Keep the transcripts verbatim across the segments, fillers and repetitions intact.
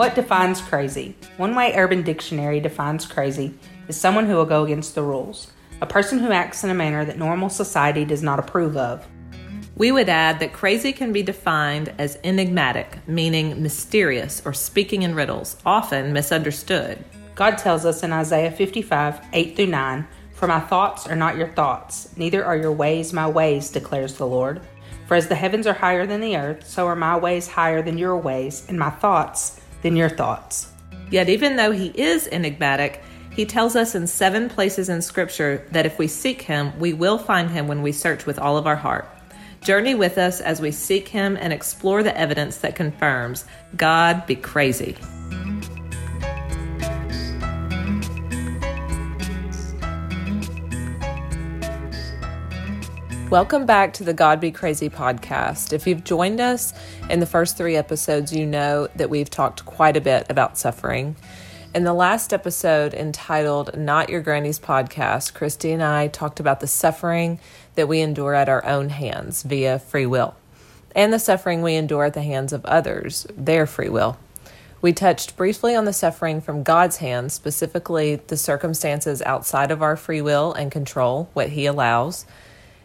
What defines crazy? One way Urban Dictionary defines crazy is someone who will go against the rules, a person who acts in a manner that normal society does not approve of. We would add that crazy can be defined as enigmatic, meaning mysterious or speaking in riddles, often misunderstood. God tells us in Isaiah fifty-five, eight through nine, "For my thoughts are not your thoughts, neither are your ways my ways, declares the Lord. For as the heavens are higher than the earth, so are my ways higher than your ways, and my thoughts than your thoughts." Yet even though he is enigmatic, he tells us in seven places in Scripture that if we seek him, we will find him when we search with all of our heart. Journey with us as we seek him and explore the evidence that confirms God be crazy. Welcome back to the God Be Crazy podcast. If you've joined us in the first three episodes, you know that we've talked quite a bit about suffering. In the last episode entitled Not Your Granny's Podcast, Christy and I talked about the suffering that we endure at our own hands via free will and the suffering we endure at the hands of others, their free will. We touched briefly on the suffering from God's hands, specifically the circumstances outside of our free will and control, what he allows.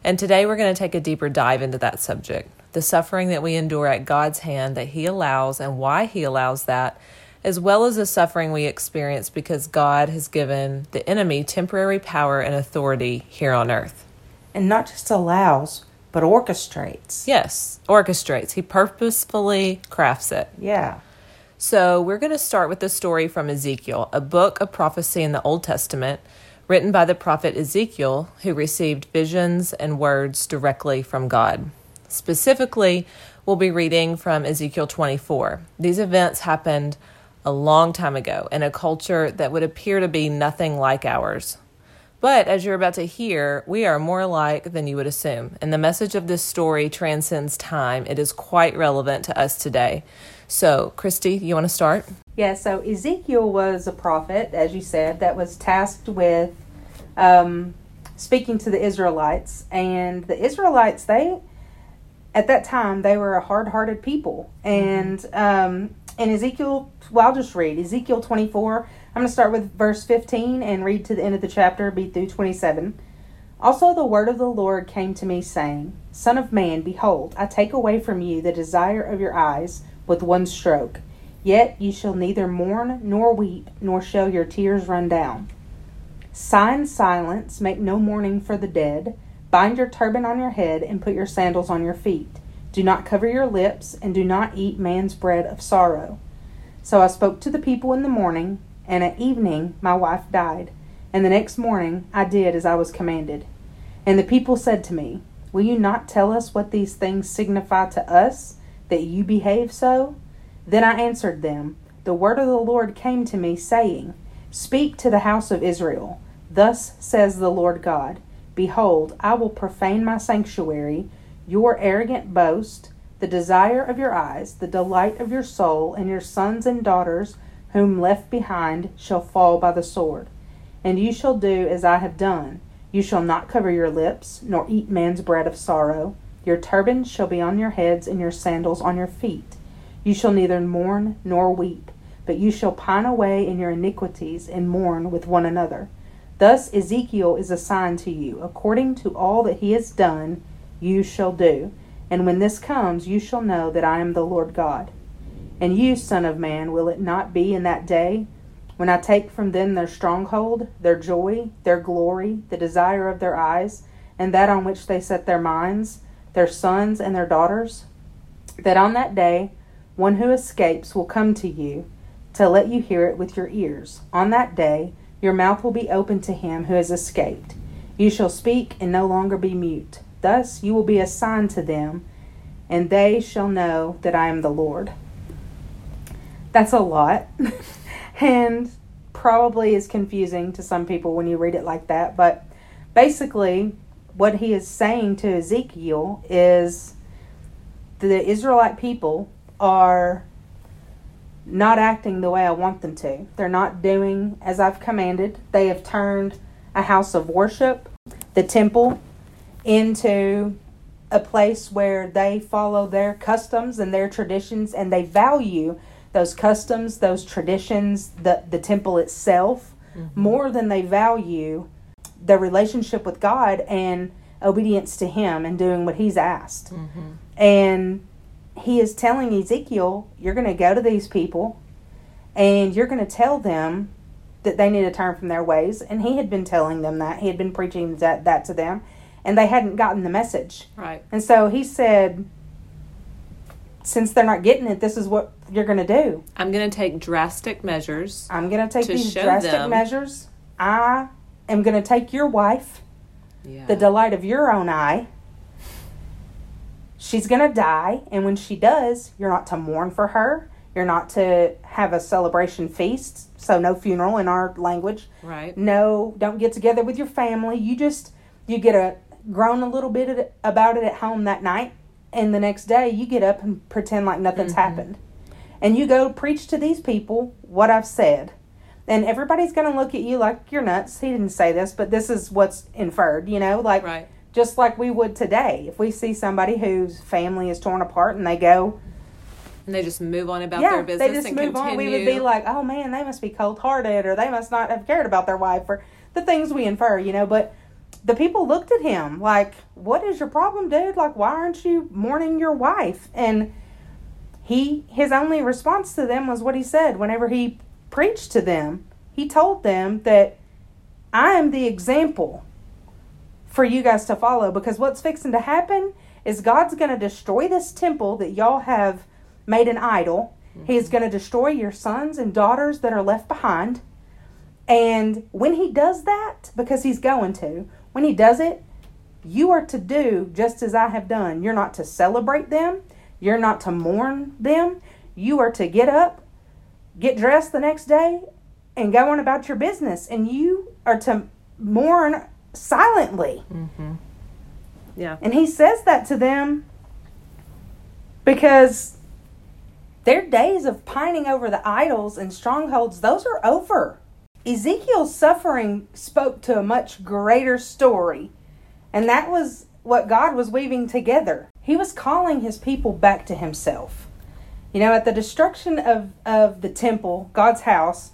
And today we're going to take a deeper dive into that subject, the suffering that we endure at God's hand that he allows and why he allows that, as well as the suffering we experience because God has given the enemy temporary power and authority here on earth. And not just allows, but orchestrates. Yes, orchestrates. He purposefully crafts it. Yeah. So we're going to start with the story from Ezekiel, a book of prophecy in the Old Testament written by the prophet Ezekiel, who received visions and words directly from God. Specifically, we'll be reading from Ezekiel twenty-four. These events happened a long time ago, in a culture that would appear to be nothing like ours. But as you're about to hear, we are more alike than you would assume. And the message of this story transcends time. It is quite relevant to us today. So, Christy, you want to start? Yeah, so Ezekiel was a prophet, as you said, that was tasked with um, speaking to the Israelites. And the Israelites, they, at that time, they were a hard-hearted people. And um And Ezekiel, well, I'll just read Ezekiel twenty-four. I'm going to start with verse fifteen and read to the end of the chapter, be through twenty-seven. "Also the word of the Lord came to me, saying, Son of man, behold, I take away from you the desire of your eyes with one stroke. Yet you shall neither mourn nor weep, nor shall your tears run down. Sigh in silence, make no mourning for the dead. Bind your turban on your head and put your sandals on your feet. Do not cover your lips, and do not eat man's bread of sorrow. So I spoke to the people in the morning, and at evening my wife died. And the next morning I did as I was commanded. And the people said to me, Will you not tell us what these things signify to us, that you behave so? Then I answered them, The word of the Lord came to me, saying, Speak to the house of Israel. Thus says the Lord God, Behold, I will profane my sanctuary, your arrogant boast, the desire of your eyes, the delight of your soul, and your sons and daughters whom left behind shall fall by the sword. And you shall do as I have done. You shall not cover your lips, nor eat man's bread of sorrow. Your turbans shall be on your heads, and your sandals on your feet. You shall neither mourn nor weep, but you shall pine away in your iniquities and mourn with one another. Thus Ezekiel is a sign to you, according to all that he has done, you shall do, and when this comes, you shall know that I am the Lord God. And you, son of man, will it not be in that day, when I take from them their stronghold, their joy, their glory, the desire of their eyes, and that on which they set their minds, their sons and their daughters, that on that day one who escapes will come to you, to let you hear it with your ears. On that day your mouth will be open to him who has escaped. You shall speak and no longer be mute. Thus you will be a sign to them, and they shall know that I am the Lord." That's a lot, and probably is confusing to some people when you read it like that. But basically, what he is saying to Ezekiel is the Israelite people are not acting the way I want them to. They're not doing as I've commanded. They have turned a house of worship, the temple, into a place where they follow their customs and their traditions, and they value those customs, those traditions, the, the temple itself, mm-hmm. more than they value their relationship with God and obedience to Him and doing what He's asked. Mm-hmm. And He is telling Ezekiel, you're going to go to these people and you're going to tell them that they need to turn from their ways. And He had been telling them that. He had been preaching that, that to them. And they hadn't gotten the message. Right. And so He said, since they're not getting it, this is what you're going to do. I'm going to take drastic measures. I'm going to take these drastic them. measures. I am going to take your wife, yeah. the delight of your own eye. She's going to die. And when she does, you're not to mourn for her. You're not to have a celebration feast. So no funeral in our language. Right. No, don't get together with your family. You just, you get a groan a little bit about it at home that night. And the next day you get up and pretend like nothing's mm-hmm. happened. And you go preach to these people what I've said. And everybody's going to look at you like you're nuts. He didn't say this, but this is what's inferred, you know, like right. just like we would today. If we see somebody whose family is torn apart and they go. And they just move on about yeah, their business. They just and move continue. on. We would be like, oh man, they must be cold hearted or they must not have cared about their wife or the things we infer, you know, but the people looked at him like, what is your problem, dude? Like, why aren't you mourning your wife? And he, his only response to them was what he said whenever he preached to them. He told them that I am the example for you guys to follow, because what's fixing to happen is God's going to destroy this temple that y'all have made an idol. Mm-hmm. He's going to destroy your sons and daughters that are left behind. And when He does that, because He's going to, when He does it, you are to do just as I have done. You're not to celebrate them. You're not to mourn them. You are to get up, get dressed the next day, and go on about your business. And you are to mourn silently. Mm-hmm. Yeah. And He says that to them because their days of pining over the idols and strongholds, those are over. Ezekiel's suffering spoke to a much greater story, and that was what God was weaving together. He was calling His people back to Himself. You know, at the destruction of, of the temple, God's house,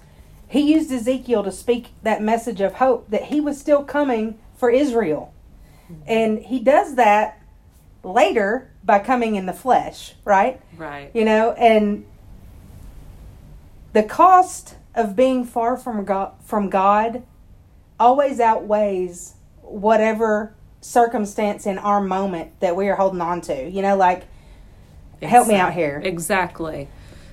He used Ezekiel to speak that message of hope that He was still coming for Israel. And He does that later by coming in the flesh, right? Right. You know, and the cost of being far from God, from God always outweighs whatever circumstance in our moment that we are holding on to. You know, like, exactly. help me out here. Exactly.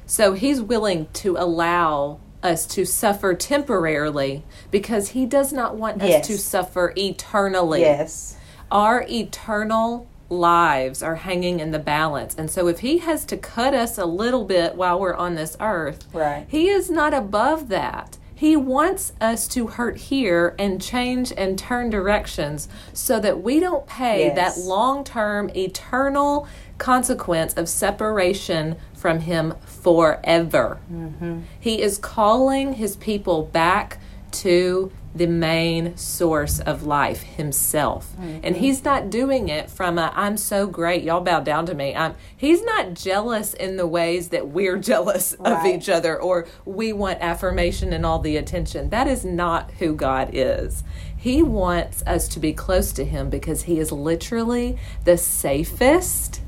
So He's willing to allow us to suffer temporarily because He does not want us yes. to suffer eternally. Yes. Our eternal lives are hanging in the balance. And so if He has to cut us a little bit while we're on this earth, right. He is not above that. He wants us to hurt here and change and turn directions so that we don't pay yes. that long-term eternal consequence of separation from Him forever. Mm-hmm. He is calling His people back to the main source of life, Himself. Mm-hmm. And He's not doing it from a, I'm so great, y'all bow down to me. I'm, he's not jealous in the ways that we're jealous right. of each other, or we want affirmation and all the attention. That is not who God is. He wants us to be close to Him because He is literally the safest,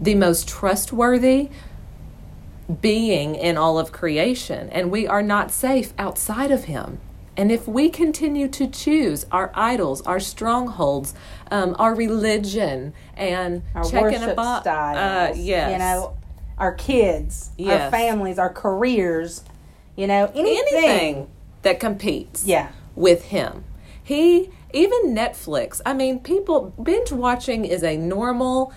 the most trustworthy being in all of creation. And we are not safe outside of Him. And if we continue to choose our idols, our strongholds, um, our religion, and our checking worship about, styles, uh, yes. you know, our kids, yes. our families, our careers, you know, anything, anything that competes yeah. with Him. He, even Netflix, I mean, people, binge watching is a normal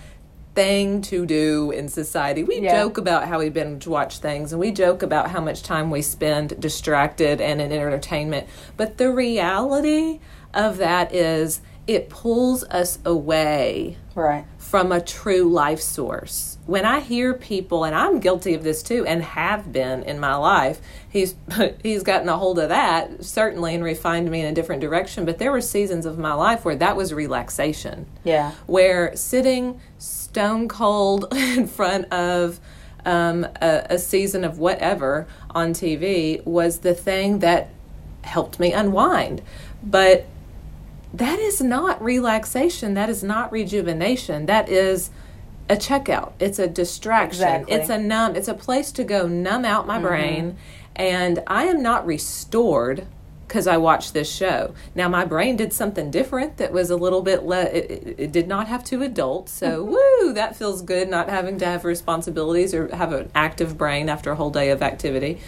thing to do in society. We yeah. joke about how we binge watch things, and we joke about how much time we spend distracted and in entertainment. But the reality of that is it pulls us away right. from a true life source. When I hear people, and I'm guilty of this too, and have been in my life, he's he's gotten a hold of that, certainly, and refined me in a different direction. But there were seasons of my life where that was relaxation. Yeah. Where sitting stone cold in front of um, a, a season of whatever on T V was the thing that helped me unwind. But that is not relaxation. That is not rejuvenation. That is a checkout. It's a distraction. Exactly. It's a numb. It's a place to go numb out my mm-hmm. brain. And I am not restored because I watched this show. Now, my brain did something different that was a little bit less, it, it, it did not have to adult, so woo, that feels good, not having to have responsibilities or have an active brain after a whole day of activity.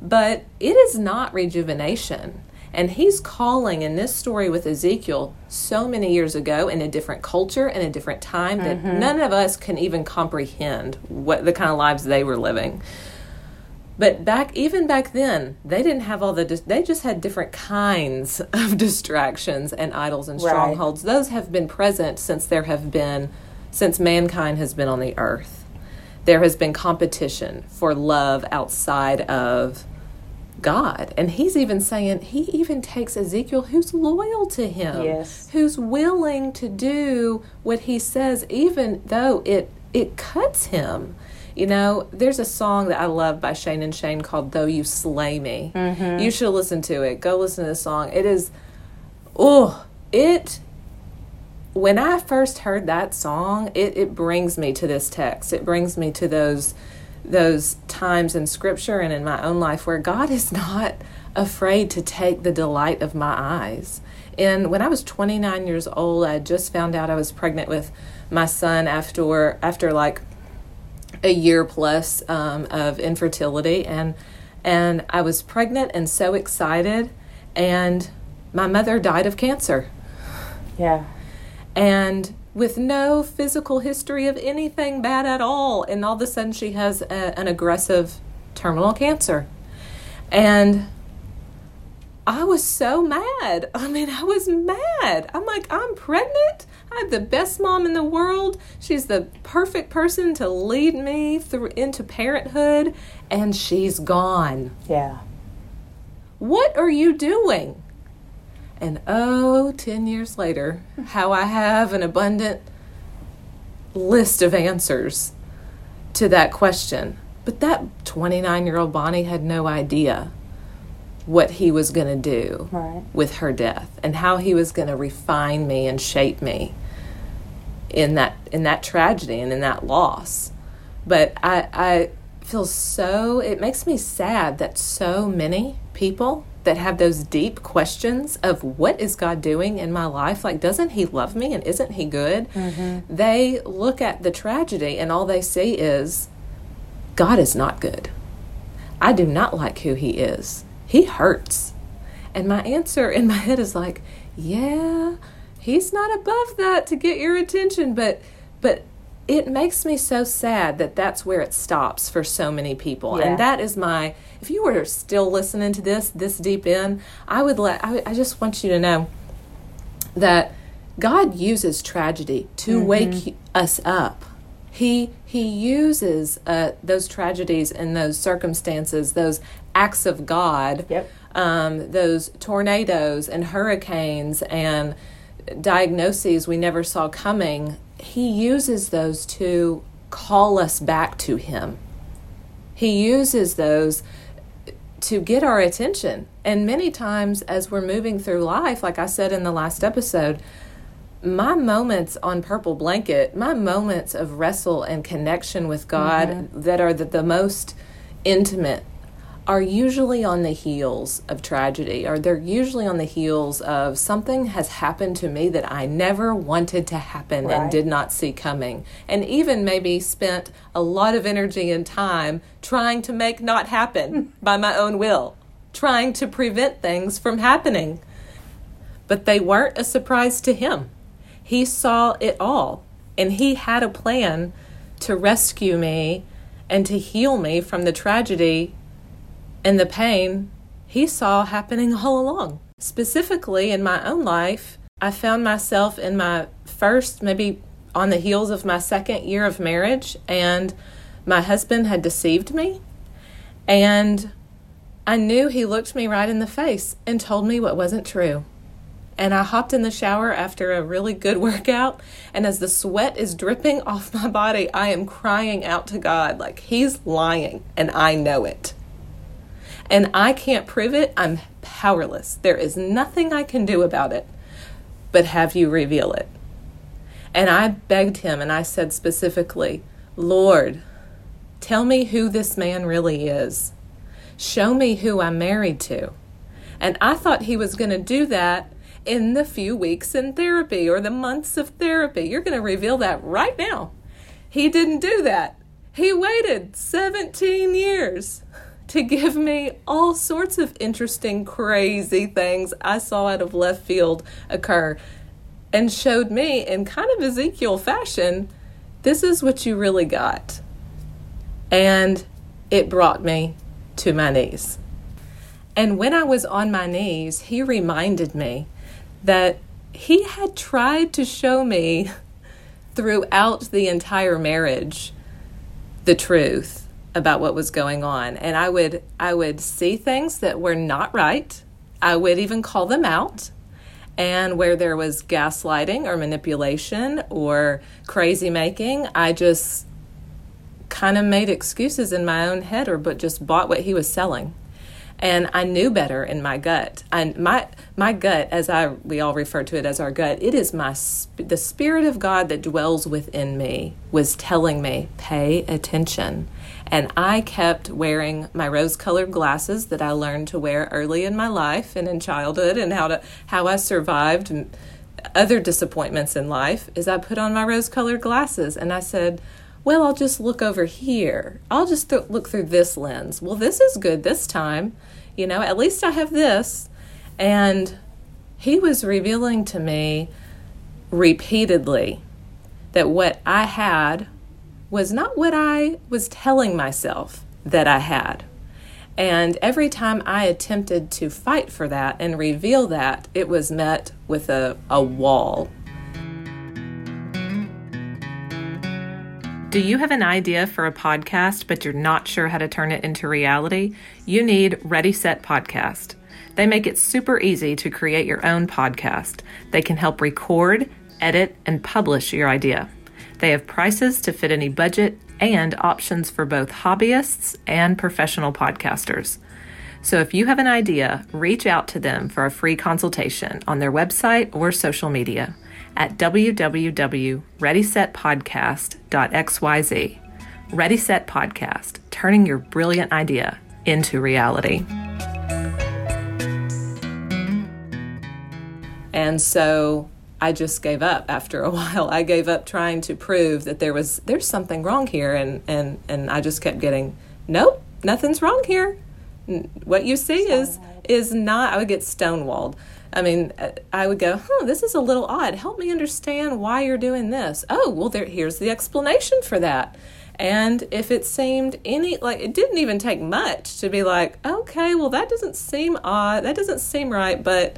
But it is not rejuvenation. And he's calling in this story with Ezekiel so many years ago in a different culture and a different time that mm-hmm. none of us can even comprehend what the kind of lives they were living. But back even back then, they didn't have all the, dis- they just had different kinds of distractions and idols and strongholds. Right. Those have been present since there have been, since mankind has been on the earth. There has been competition for love outside of God. And he's even saying, he even takes Ezekiel, who's loyal to him, yes. who's willing to do what he says, even though it, it cuts him. You know, there's a song that I love by Shane and Shane called Though You Slay Me. Mm-hmm. You should listen to it. Go listen to the song. It is, oh, it, when I first heard that song, it, it brings me to this text. It brings me to those those times in Scripture and in my own life where God is not afraid to take the delight of my eyes. And when I was twenty-nine years old, I just found out I was pregnant with my son after after like, a year plus um, of infertility, and and I was pregnant and so excited, and my mother died of cancer. Yeah. And with no physical history of anything bad at all, and all of a sudden she has a, an aggressive terminal cancer. And I was so mad. I mean, I was mad. I'm like, I'm pregnant? I'm the best mom in the world. She's the perfect person to lead me through into parenthood, and she's gone. Yeah. What are you doing? And oh, ten years later, how I have an abundant list of answers to that question. But that twenty-nine-year-old Bonnie had no idea what he was going to do right. with her death and how he was going to refine me and shape me in that in that tragedy and in that loss. But I, I feel so, it makes me sad that so many people that have those deep questions of what is God doing in my life, like doesn't he love me and isn't he good, mm-hmm. they look at the tragedy and all they see is God is not good. I do not like who he is. He hurts. And my answer in my head is like, yeah, he's not above that to get your attention. But but it makes me so sad that that's where it stops for so many people. Yeah. And that is my, if you were still listening to this, this deep in, I would let, I, I just want you to know that God uses tragedy to mm-hmm. wake us up. He he uses uh, those tragedies and those circumstances, those acts of God, yep. um, those tornadoes and hurricanes and diagnoses we never saw coming. He uses those to call us back to him. He uses those to get our attention. And many times as we're moving through life, like I said in the last episode, my moments on Purple Blanket, my moments of wrestle and connection with God mm-hmm. that are the, the most intimate are usually on the heels of tragedy, or they're usually on the heels of something has happened to me that I never wanted to happen right. and did not see coming, and even maybe spent a lot of energy and time trying to make not happen by my own will, trying to prevent things from happening. But they weren't a surprise to him. He saw it all, and he had a plan to rescue me and to heal me from the tragedy and the pain he saw happening all along. Specifically in my own life, I found myself in my first, maybe on the heels of my second year of marriage, and my husband had deceived me. And I knew he looked me right in the face and told me what wasn't true. and I hopped in the shower after a really good workout, and as the sweat is dripping off my body, I am crying out to God like he's lying, and I know it. And I can't prove it. I'm powerless. There is nothing I can do about it, but have you reveal it. And I begged him, and I said specifically, Lord, tell me who this man really is. Show me who I'm married to. And I thought he was going to do that in the few weeks in therapy or the months of therapy. You're going to reveal that right now. He didn't do that. He waited seventeen years to give me all sorts of interesting, crazy things I saw out of left field occur, and showed me in kind of Ezekiel fashion, this is what you really got. And it brought me to my knees. And when I was on my knees, he reminded me that he had tried to show me throughout the entire marriage the truth about what was going on. And I would I would see things that were not right. I would even call them out. And where there was gaslighting or manipulation or crazy making, I just kind of made excuses in my own head, or but just bought what he was selling. And I knew better in my gut. And my my gut, as I we all refer to it as our gut, it is my the Spirit of God that dwells within me was telling me, pay attention. And I kept wearing my rose-colored glasses that I learned to wear early in my life and in childhood, and how to how I survived other disappointments in life is I put on my rose-colored glasses and I said, well, I'll just look over here. I'll just th- look through this lens. Well, this is good this time. You know, at least I have this. And he was revealing to me repeatedly that what I had was not what I was telling myself that I had. And every time I attempted to fight for that and reveal that, it was met with a, a wall. Do you have an idea for a podcast, but you're not sure how to turn it into reality? You need Ready, Set, Podcast. They make it super easy to create your own podcast. They can help record, edit, and publish your idea. They have prices to fit any budget and options for both hobbyists and professional podcasters. So if you have an idea, reach out to them for a free consultation on their website or social media at w w w dot ready set podcast dot x y z. Ready Set Podcast, turning your brilliant idea into reality. And so I just gave up after a while. I gave up trying to prove that there was there's something wrong here, and, and, and I just kept getting, nope, nothing's wrong here. What you see is is not, I would get stonewalled. I mean, I would go, huh, this is a little odd. Help me understand why you're doing this. Oh, well, there here's the explanation for that. And if it seemed any, like, it didn't even take much to be like, okay, well, that doesn't seem odd. That doesn't seem right, but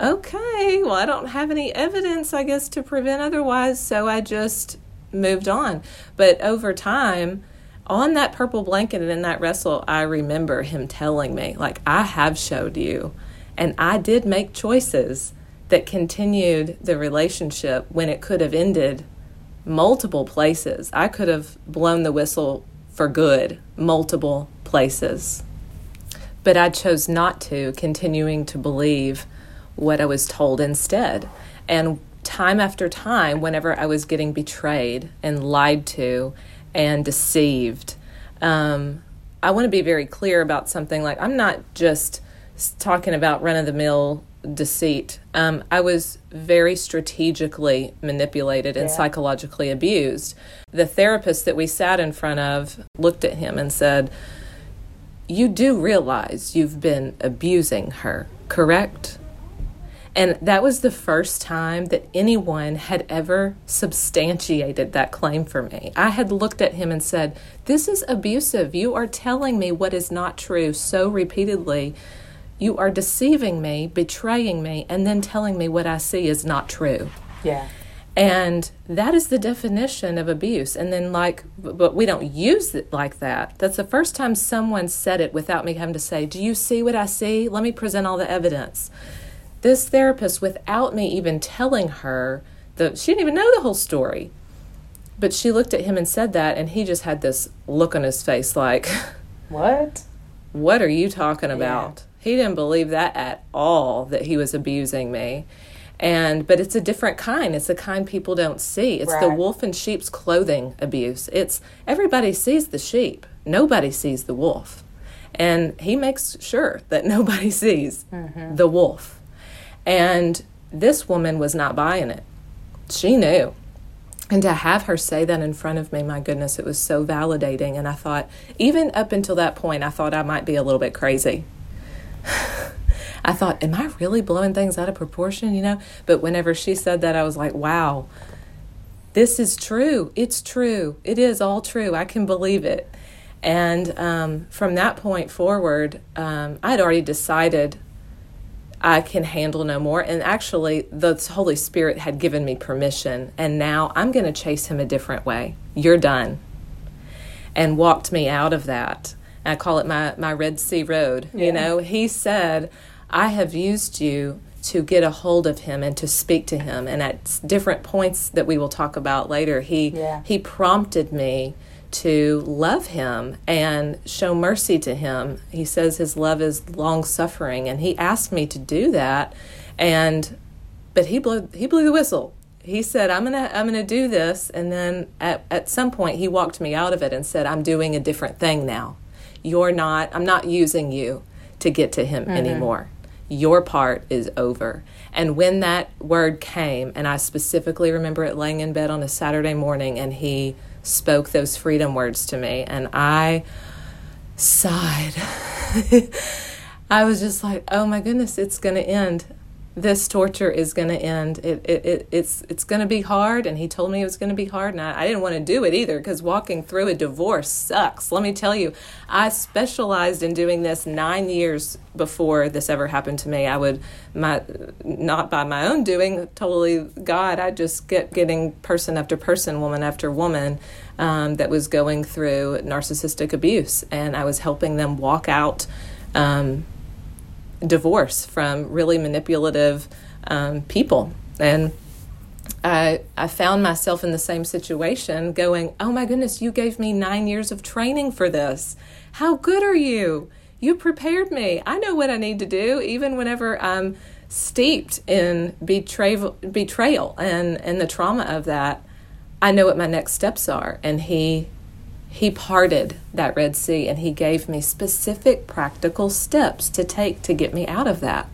okay, well, I don't have any evidence, I guess, to prevent otherwise, so I just moved on. But over time, on that purple blanket and in that wrestle, I remember him telling me, like, I have showed you, and I did make choices that continued the relationship when it could have ended multiple places. I could have blown the whistle for good multiple places. But I chose not to, continuing to believe what I was told instead. And time after time, whenever I was getting betrayed and lied to and deceived, um, I want to be very clear about something. Like, I'm not just talking about run-of-the-mill deceit. Um, I was very strategically manipulated and yeah. psychologically abused. The therapist that we sat in front of looked at him and said, you do realize you've been abusing her, correct? And that was the first time that anyone had ever substantiated that claim for me. I had looked at him and said, this is abusive. You are telling me what is not true so repeatedly. You are deceiving me, betraying me, and then telling me what I see is not true. Yeah. And that is the definition of abuse. And then, like, but we don't use it like that. That's the first time someone said it without me having to say, do you see what I see? Let me present all the evidence. This therapist, without me even telling her, the, she didn't even know the whole story. But she looked at him and said that, and he just had this look on his face like, what? What are you talking about? Yeah. He didn't believe that at all, that he was abusing me. And but it's a different kind. It's the kind people don't see. It's right. The wolf in sheep's clothing abuse. It's everybody sees the sheep. Nobody sees the wolf. And he makes sure that nobody sees mm-hmm. the wolf. And this woman was not buying it. She knew. And to have her say that in front of me, my goodness, it was so validating. And I thought, even up until that point, I thought I might be a little bit crazy. I thought, am I really blowing things out of proportion, you know? But whenever she said that, I was like, wow, this is true. It's true. It is all true. I can believe it. And um, from that point forward, um, I had already decided I can handle no more. And actually, the Holy Spirit had given me permission. And now I'm going to chase him a different way. You're done. And walked me out of that. I call it my, my Red Sea Road. Yeah. You know, he said, I have used you to get a hold of him and to speak to him. And at different points that we will talk about later, he yeah. he prompted me to love him and show mercy to him. He says his love is long-suffering, and he asked me to do that. And but he blew he blew the whistle. He said, I'm gonna I'm gonna do this. And then at, at some point he walked me out of it and said, I'm doing a different thing now. You're not I'm not using you to get to him mm-hmm. anymore. Your part is over. And when that word came, and I specifically remember it laying in bed on a Saturday morning, and he spoke those freedom words to me, and I sighed. I was just like, oh my goodness, it's going to end. This torture is going to end. It, it, it It's it's going to be hard, and he told me it was going to be hard, and I, I didn't want to do it either, because walking through a divorce sucks. Let me tell you, I specialized in doing this nine years before this ever happened to me. I would, my not by my own doing, totally God, I just kept getting person after person, woman after woman um, that was going through narcissistic abuse, and I was helping them walk out um divorce from really manipulative um, people. And I I found myself in the same situation going, oh my goodness, you gave me nine years of training for this. How good are you? You prepared me. I know what I need to do, even whenever I'm steeped in betrayal, betrayal and, and the trauma of that. I know what my next steps are. And he He parted that Red Sea, and he gave me specific practical steps to take to get me out of that.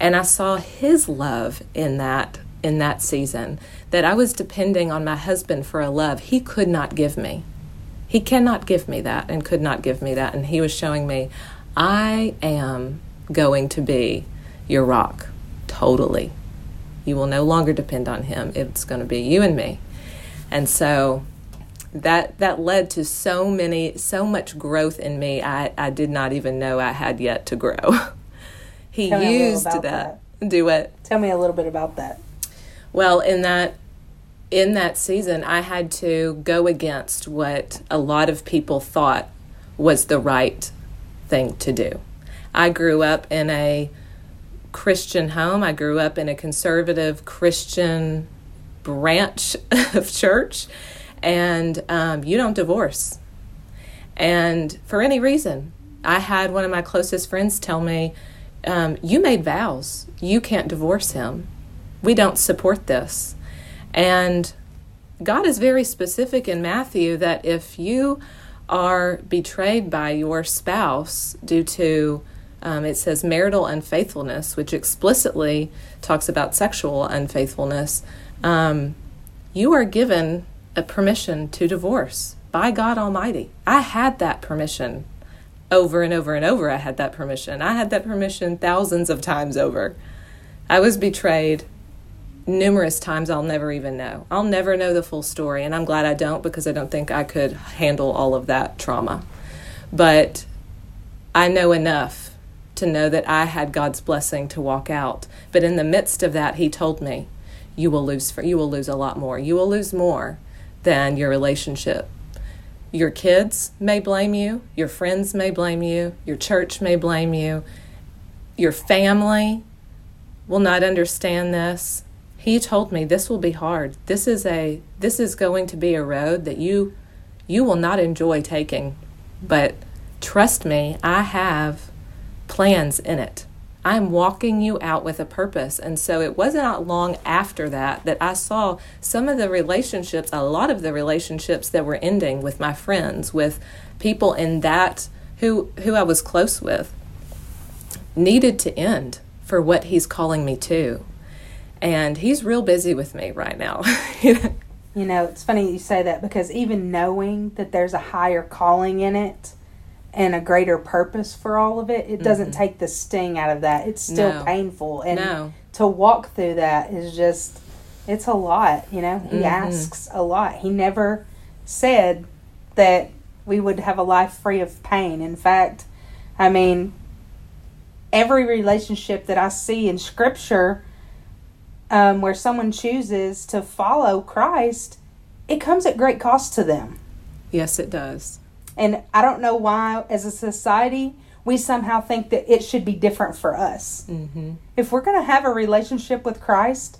And I saw his love in that in that season, that I was depending on my husband for a love he could not give me. He cannot give me that and could not give me that. And he was showing me, I am going to be your rock, totally. You will no longer depend on him. It's going to be you and me. And so That that led to so many, so much growth in me. I, I did not even know I had yet to grow. He Tell used that. that. Do what? Tell me a little bit about that. Well, in that in that season, I had to go against what a lot of people thought was the right thing to do. I grew up in a Christian home. I grew up in a conservative Christian branch of church. And um, you don't divorce. And for any reason, I had one of my closest friends tell me, um, you made vows. You can't divorce him. We don't support this. And God is very specific in Matthew that if you are betrayed by your spouse due to, um, it says marital unfaithfulness, which explicitly talks about sexual unfaithfulness, um, you are given a permission to divorce by God Almighty. I had that permission over and over and over. I had that permission. I had that permission thousands of times over. I was betrayed numerous times. I'll never even know. I'll never know the full story. And I'm glad I don't, because I don't think I could handle all of that trauma. But I know enough to know that I had God's blessing to walk out. But in the midst of that, he told me, you will lose, for, you will lose a lot more. You will lose more than your relationship. Your kids may blame you, your friends may blame you, your church may blame you, your family will not understand this. He told me this will be hard. This is a this is going to be a road that you you will not enjoy taking. But trust me, I have plans in it. I'm walking you out with a purpose. And so it wasn't long after that that I saw some of the relationships, a lot of the relationships that were ending with my friends, with people in that who who I was close with, needed to end for what he's calling me to. And he's real busy with me right now. You know, it's funny you say that, because even knowing that there's a higher calling in it, and a greater purpose for all of it, it doesn't mm-hmm. take the sting out of that. It's still no. painful. And no. to walk through that is just, it's a lot, you know. He mm-hmm. asks a lot. He never said that we would have a life free of pain. In fact, I mean, every relationship that I see in Scripture um, where someone chooses to follow Christ, it comes at great cost to them. Yes, it does. And I don't know why, as a society, we somehow think that it should be different for us. Mm-hmm. If we're going to have a relationship with Christ,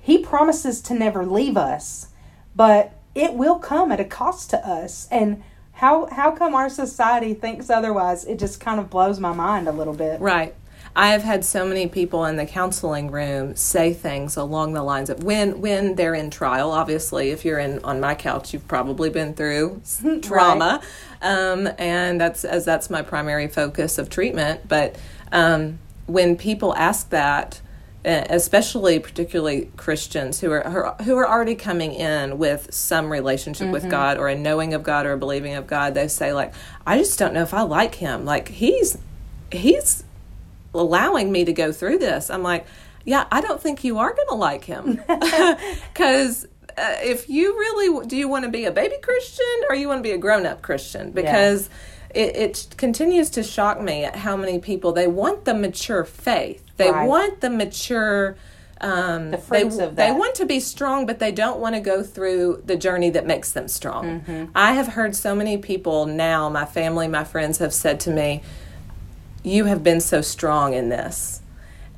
He promises to never leave us, but it will come at a cost to us. And how how come our society thinks otherwise? It just kind of blows my mind a little bit. Right. I have had so many people in the counseling room say things along the lines of when when they're in trial. Obviously, if you're in on my couch, you've probably been through trauma, right. um, and that's as that's my primary focus of treatment. But um, when people ask that, especially particularly Christians who are who are already coming in with some relationship mm-hmm. with God or a knowing of God or a believing of God, they say like, "I just don't know if I like Him. Like he's he's." allowing me to go through this." I'm like, yeah, I don't think you are going to like Him. Because uh, if you really, do you want to be a baby Christian or you want to be a grown-up Christian? Because yeah. it, it continues to shock me at how many people, they want the mature faith. They right. want the mature, um, the fruits they, of that. They want to be strong, but they don't want to go through the journey that makes them strong. Mm-hmm. I have heard so many people now, my family, my friends have said to me, "You have been so strong in this,"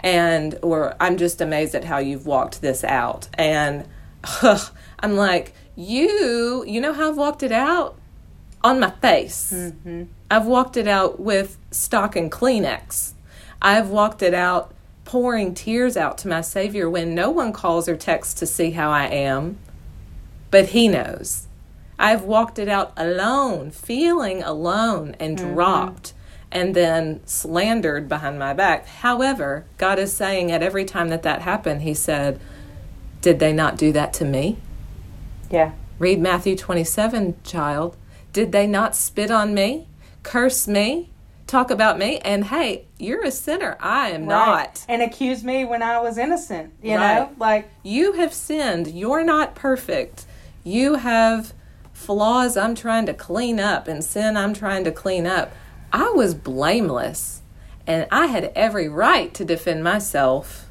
and or "I'm just amazed at how you've walked this out." And huh, I'm like, you, you know how I've walked it out? On my face. Mm-hmm. I've walked it out with stock and Kleenex. I've walked it out pouring tears out to my Savior when no one calls or texts to see how I am, but He knows. I've walked it out alone, feeling alone and mm-hmm. dropped. And then slandered behind my back. However, God is saying at every time that that happened, He said, "Did they not do that to me?" Yeah. Read Matthew twenty-seven, child. Did they not spit on me, curse me, talk about me? And hey, you're a sinner. I am right. not. And accuse me when I was innocent. You right. know, like you have sinned. You're not perfect. You have flaws I'm trying to clean up and sin I'm trying to clean up. I was blameless, and I had every right to defend myself.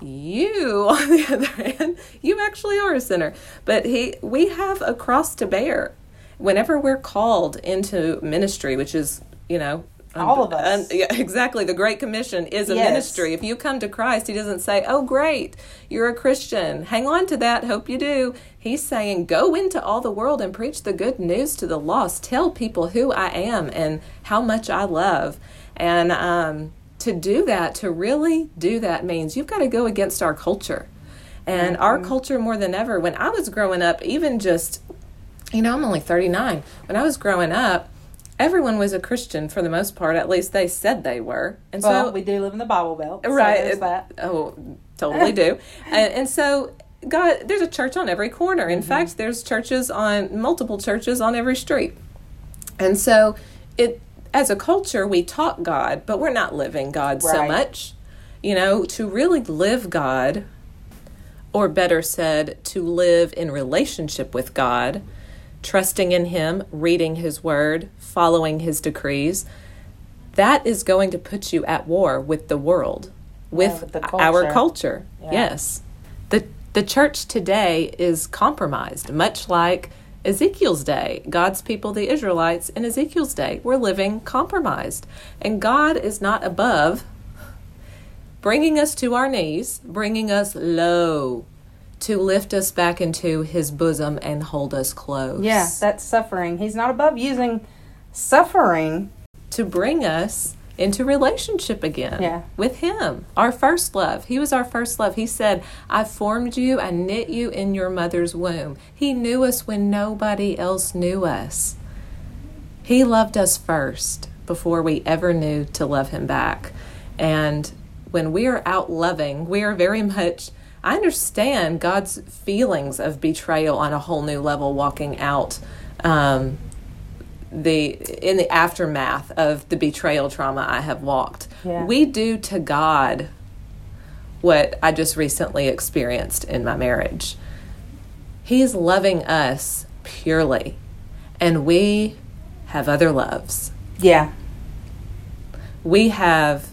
You, on the other hand, you actually are a sinner. But he, we have a cross to bear. Whenever we're called into ministry, which is, you know, all um, of us. Um, yeah, exactly. The Great Commission is a yes. ministry. If you come to Christ, He doesn't say, "Oh, great, you're a Christian. Hang on to that. Hope you do." He's saying, "Go into all the world and preach the good news to the lost. Tell people who I am and how much I love." And um, to do that, to really do that, means you've got to go against our culture. And mm-hmm. our culture more than ever, when I was growing up, even just, you know, I'm only thirty-nine. When I was growing up, everyone was a Christian for the most part. At least they said they were. And well, so we do live in the Bible Belt, right? So there's that. Oh, totally do. And, and so, God, there's a church on every corner. In mm-hmm. fact, there's churches on multiple churches on every street. And so, it as a culture, we talk God, but we're not living God right. so much. You know, to really live God, or better said, to live in relationship with God. Trusting in Him, reading His Word, following His decrees, that is going to put you at war with the world, with, yeah, with the culture. our culture. Yeah. Yes. The the church today is compromised, much like Ezekiel's day. God's people, the Israelites, in Ezekiel's day were living compromised. And God is not above bringing us to our knees, bringing us low, to lift us back into his bosom and hold us close. Yeah, that's suffering. He's not above using suffering to bring us into relationship again yeah. with him, our first love. He was our first love. He said, I formed you, I knit you in your mother's womb. He knew us when nobody else knew us. He loved us first before we ever knew to love him back. And when we are out loving, we are very much, I understand God's feelings of betrayal on a whole new level, walking out um, the in the aftermath of the betrayal trauma I have walked. Yeah. We do to God what I just recently experienced in my marriage. He's loving us purely, and we have other loves. Yeah. We have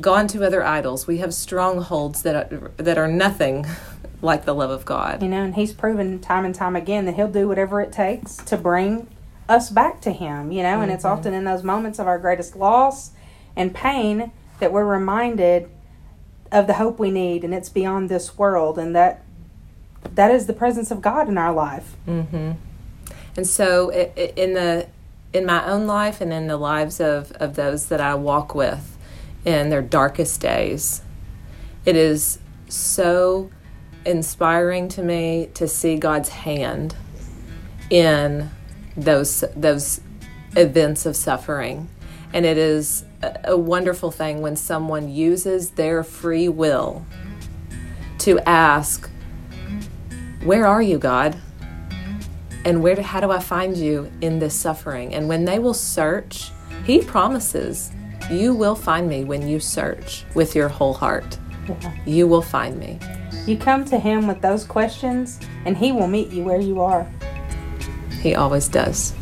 gone to other idols. We have strongholds that are, that are nothing like the love of God. You know, and he's proven time and time again that he'll do whatever it takes to bring us back to him, you know, mm-hmm. and it's often in those moments of our greatest loss and pain that we're reminded of the hope we need, and it's beyond this world, and that that is the presence of God in our life. Mm-hmm. And so in the in my own life and in the lives of, of those that I walk with, in their darkest days, it is so inspiring to me to see God's hand in those those events of suffering. And it is a, a wonderful thing when someone uses their free will to ask, where are you, God? And where? How do I find you in this suffering? And when they will search, he promises, you will find me when you search with your whole heart. Yeah. You will find me. You come to him with those questions, and he will meet you where you are. He always does.